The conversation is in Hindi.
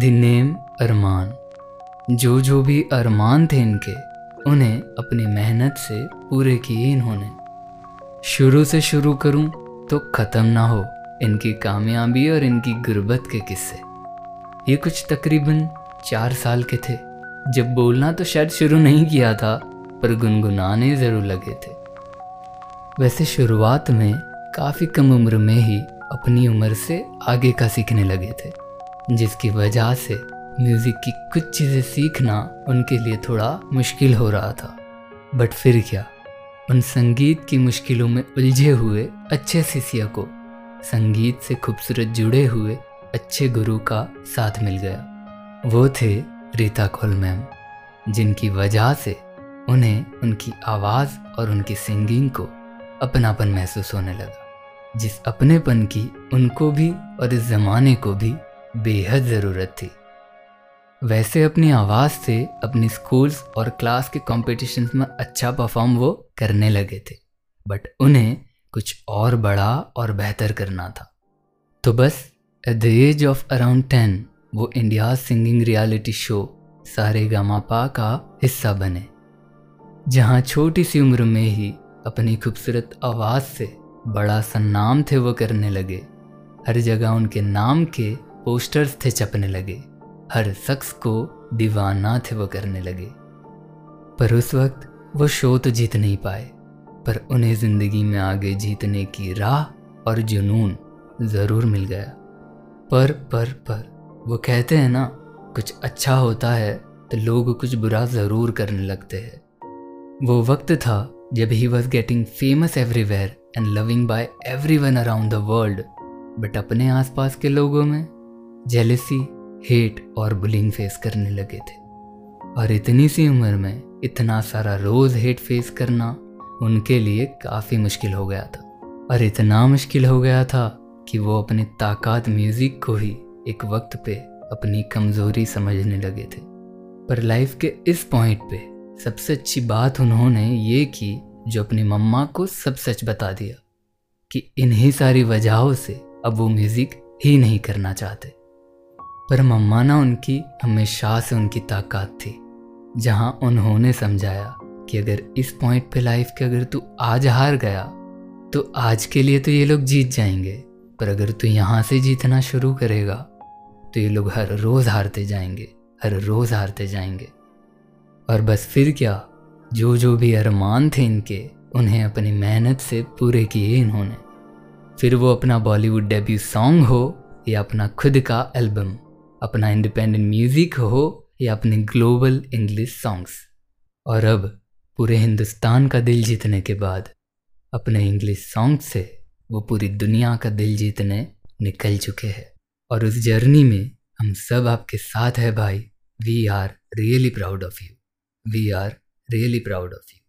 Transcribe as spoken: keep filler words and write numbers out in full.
द नेम अरमान। जो जो भी अरमान थे इनके, उन्हें अपनी मेहनत से पूरे किए इन्होंने। शुरू से शुरू करूं तो ख़त्म ना हो इनकी कामयाबी और इनकी गुर्बत के किस्से। ये कुछ तकरीबन चार साल के थे जब बोलना तो शायद शुरू नहीं किया था, पर गुनगुनाने ज़रूर लगे थे। वैसे शुरुआत में काफ़ी कम उम्र में ही अपनी उम्र से आगे का सीखने लगे थे, जिसकी वजह से म्यूज़िक की कुछ चीज़ें सीखना उनके लिए थोड़ा मुश्किल हो रहा था। बट फिर क्या, उन संगीत की मुश्किलों में उलझे हुए अच्छे शिष्य को संगीत से खूबसूरत जुड़े हुए अच्छे गुरु का साथ मिल गया। वो थे रीता खोलमैन, जिनकी वजह से उन्हें उनकी आवाज़ और उनकी सिंगिंग को अपनापन महसूस होने लगा, जिस अपनेपन की उनको भी और इस ज़माने को भी बेहद ज़रूरत थी। वैसे अपनी आवाज़ से अपने स्कूल्स और क्लास के कॉम्पिटिशन्स में अच्छा परफॉर्म वो करने लगे थे, बट उन्हें कुछ और बड़ा और बेहतर करना था। तो बस at the age of around ten वो India singing reality show Sa Re गा पा का हिस्सा बने, जहाँ छोटी सी उम्र में ही अपनी खूबसूरत आवाज़ से बड़ा सा नाम थे वो करने लगे। हर जगह उनके नाम के पोस्टर्स थे छपने लगे, हर शख्स को दीवाना थे वो करने लगे। पर उस वक्त वो शो तो जीत नहीं पाए, पर उन्हें ज़िंदगी में आगे जीतने की राह और जुनून ज़रूर मिल गया। पर पर पर वो कहते हैं ना, कुछ अच्छा होता है तो लोग कुछ बुरा ज़रूर करने लगते हैं। वो वक्त था जब he was getting famous everywhere and loving by every one around the world, but अपने आसपास के लोगों में जेलेसी, हेट और बुलिंग फेस करने लगे थे। और इतनी सी उम्र में इतना सारा रोज़ हेट फेस करना उनके लिए काफ़ी मुश्किल हो गया था, और इतना मुश्किल हो गया था कि वो अपनी ताकत म्यूज़िक को ही एक वक्त पे अपनी कमज़ोरी समझने लगे थे। पर लाइफ के इस पॉइंट पे सबसे अच्छी बात उन्होंने ये की जो अपनी मम्मा को सब सच बता दिया कि इन्हीं सारी वजहों से अब वो म्यूज़िक ही नहीं करना चाहते। पर मम्मा ना उनकी हमेशा से उनकी ताकत थी, जहां उन्होंने समझाया कि अगर इस पॉइंट पे लाइफ के अगर तू आज हार गया तो आज के लिए तो ये लोग जीत जाएंगे, पर अगर तू यहाँ से जीतना शुरू करेगा तो ये लोग हर रोज़ हारते जाएंगे, हर रोज़ हारते जाएंगे। और बस फिर क्या, जो जो भी अरमान थे इनके, उन्हें अपनी मेहनत से पूरे किए इन्होंने। फिर वो अपना बॉलीवुड डेब्यू सॉन्ग हो या अपना खुद का एल्बम, अपना इंडिपेंडेंट म्यूज़िक हो या अपने ग्लोबल इंग्लिश सॉन्ग्स। और अब पूरे हिंदुस्तान का दिल जीतने के बाद अपने इंग्लिश सॉन्ग से वो पूरी दुनिया का दिल जीतने निकल चुके हैं, और उस जर्नी में हम सब आपके साथ है भाई। We are really proud of you, we are really proud of you.